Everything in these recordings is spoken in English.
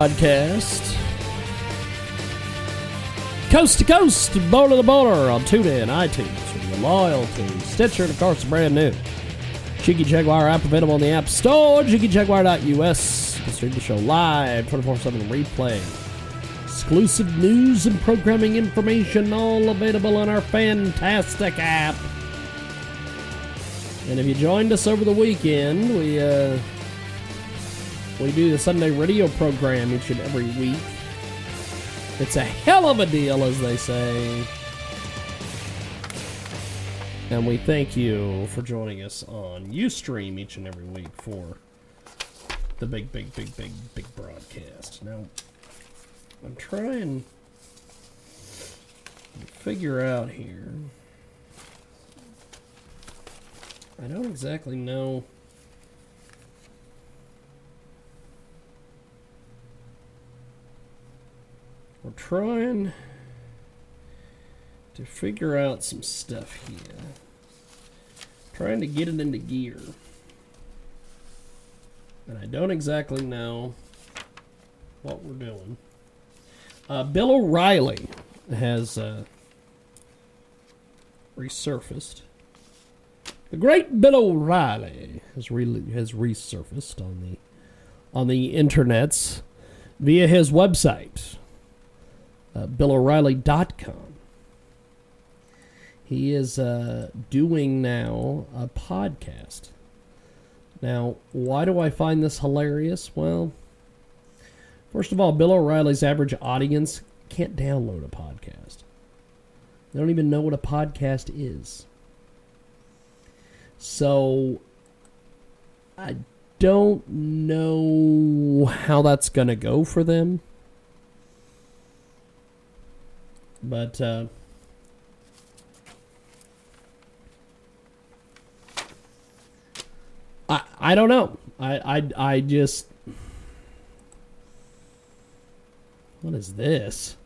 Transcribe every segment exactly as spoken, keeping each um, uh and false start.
Podcast. Coast to coast, border to border on TuneIn, iTunes, your loyalty, Stitcher, and of course, brand new Cheeky Jaguar app available on the App Store, cheeky jaguar dot u s. You can stream the show live, twenty-four seven replay. Exclusive news and programming information all available on our fantastic app. And if you joined us over the weekend, we uh, we do the Sunday radio program each and every week. It's a hell of a deal, as they say. And we thank you for joining us on Ustream each and every week for the big, big, big, big, big broadcast. Now, I'm trying to figure out here. I don't exactly know. We're trying to figure out some stuff here. Trying to get it into gear. And I don't exactly know what we're doing. Uh, Bill O'Reilly has uh, resurfaced. The great Bill O'Reilly has re- has resurfaced on the on the internets via his website, uh, Bill O'Reilly dot com. He is uh, doing now a podcast. Now, why do I find this hilarious? Well, first of all, Bill O'Reilly's average audience can't download a podcast. They don't even know what a podcast is. So, I don't know how that's going to go for them. But, uh... I, I don't know. I, I, I just... What is this?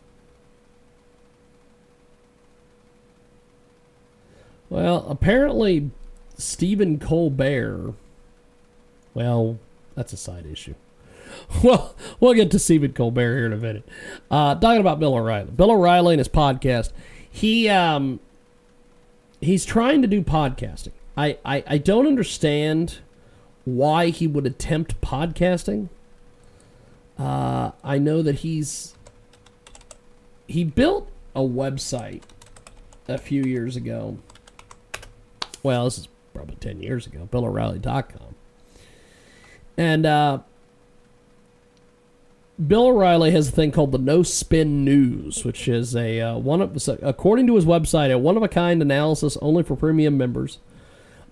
Well, apparently Stephen Colbert... Well, that's a side issue. Well, we'll get to Stephen Colbert here in a minute. Uh, talking about Bill O'Reilly. Bill O'Reilly and his podcast. He um, he's trying to do podcasting. I, I, I don't understand why he would attempt podcasting. Uh, I know that he's, he built a website a few years ago. Well, this is probably ten years ago, Bill O'Reilly dot com. And uh, Bill O'Reilly has a thing called the No Spin News, which is a, uh, one of, according to his website, a one-of-a-kind analysis only for premium members,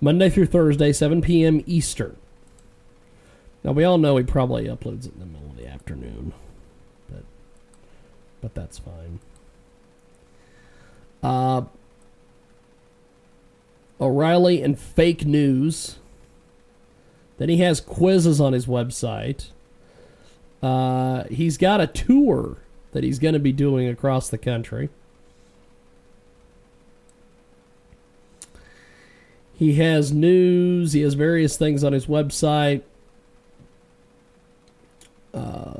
Monday through Thursday, seven p.m. Eastern. Now, we all know he probably uploads it in the middle of the afternoon, but but that's fine. Uh, O'Reilly and fake news. Then he has quizzes on his website. Uh, he's got a tour that he's going to be doing across the country. He has news. He has various things on his website. Uh,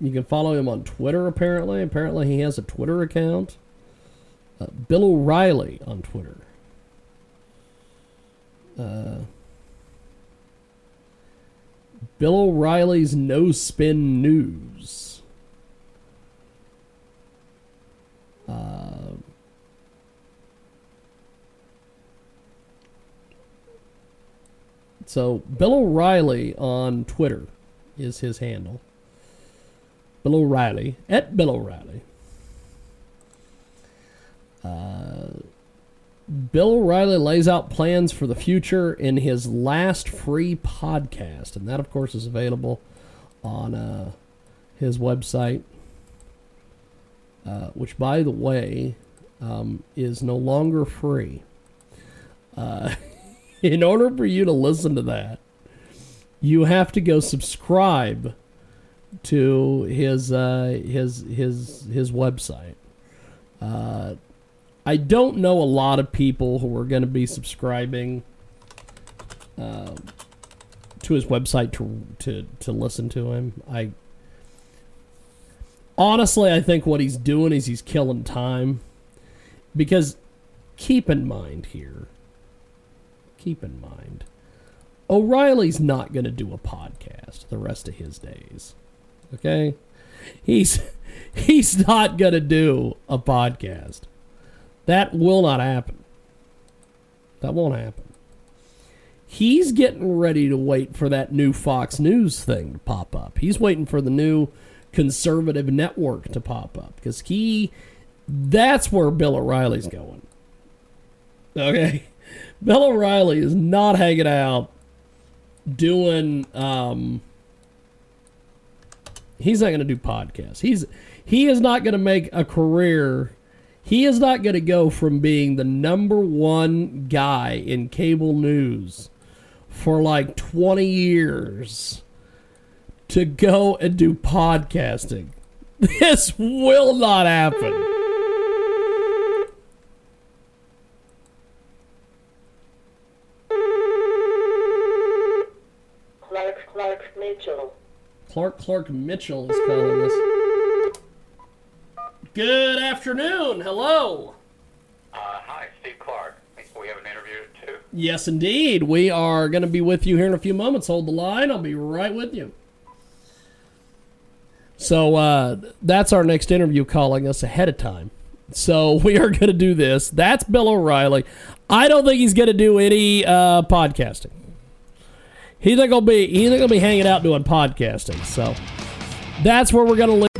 you can follow him on Twitter, apparently. Apparently, he has a Twitter account. Uh, Bill O'Reilly on Twitter. Uh, Bill O'Reilly's No Spin News. Uh, so, Bill O'Reilly on Twitter is his handle. Bill O'Reilly, at Bill O'Reilly. Uh, Bill O'Reilly lays out plans for the future in his last free podcast, and that, of course, is available on uh, his website, uh, which, by the way, um, is no longer free. Uh, in order for you to listen to that, you have to go subscribe to his uh, his his his website. Uh, I don't know a lot of people who are going to be subscribing uh, to his website to to to listen to him. I honestly, I think what he's doing is he's killing time, because keep in mind here. Keep in mind, O'Reilly's not going to do a podcast the rest of his days. Okay? He's he's not going to do a podcast. That will not happen. That won't happen. He's getting ready to wait for that new Fox News thing to pop up. He's waiting for the new conservative network to pop up, because he that's where Bill O'Reilly's going. Okay? Bill O'Reilly is not hanging out doing, um, he's not going to do podcasts. He's, he is not going to make a career. He is not going to go from being the number one guy in cable news for like twenty years to go and do podcasting. This will not happen. Clark Clark Mitchell is calling us. Good afternoon. Hello. Uh, hi, Steve Clark. We have an interview too. Yes, indeed. We are going to be with you here in a few moments. Hold the line. I'll be right with you. So uh, that's our next interview calling us ahead of time. So we are going to do this. That's Bill O'Reilly. I don't think he's going to do any uh, podcasting. He's not gonna be he's not gonna be hanging out doing podcasting, so that's where we're gonna live.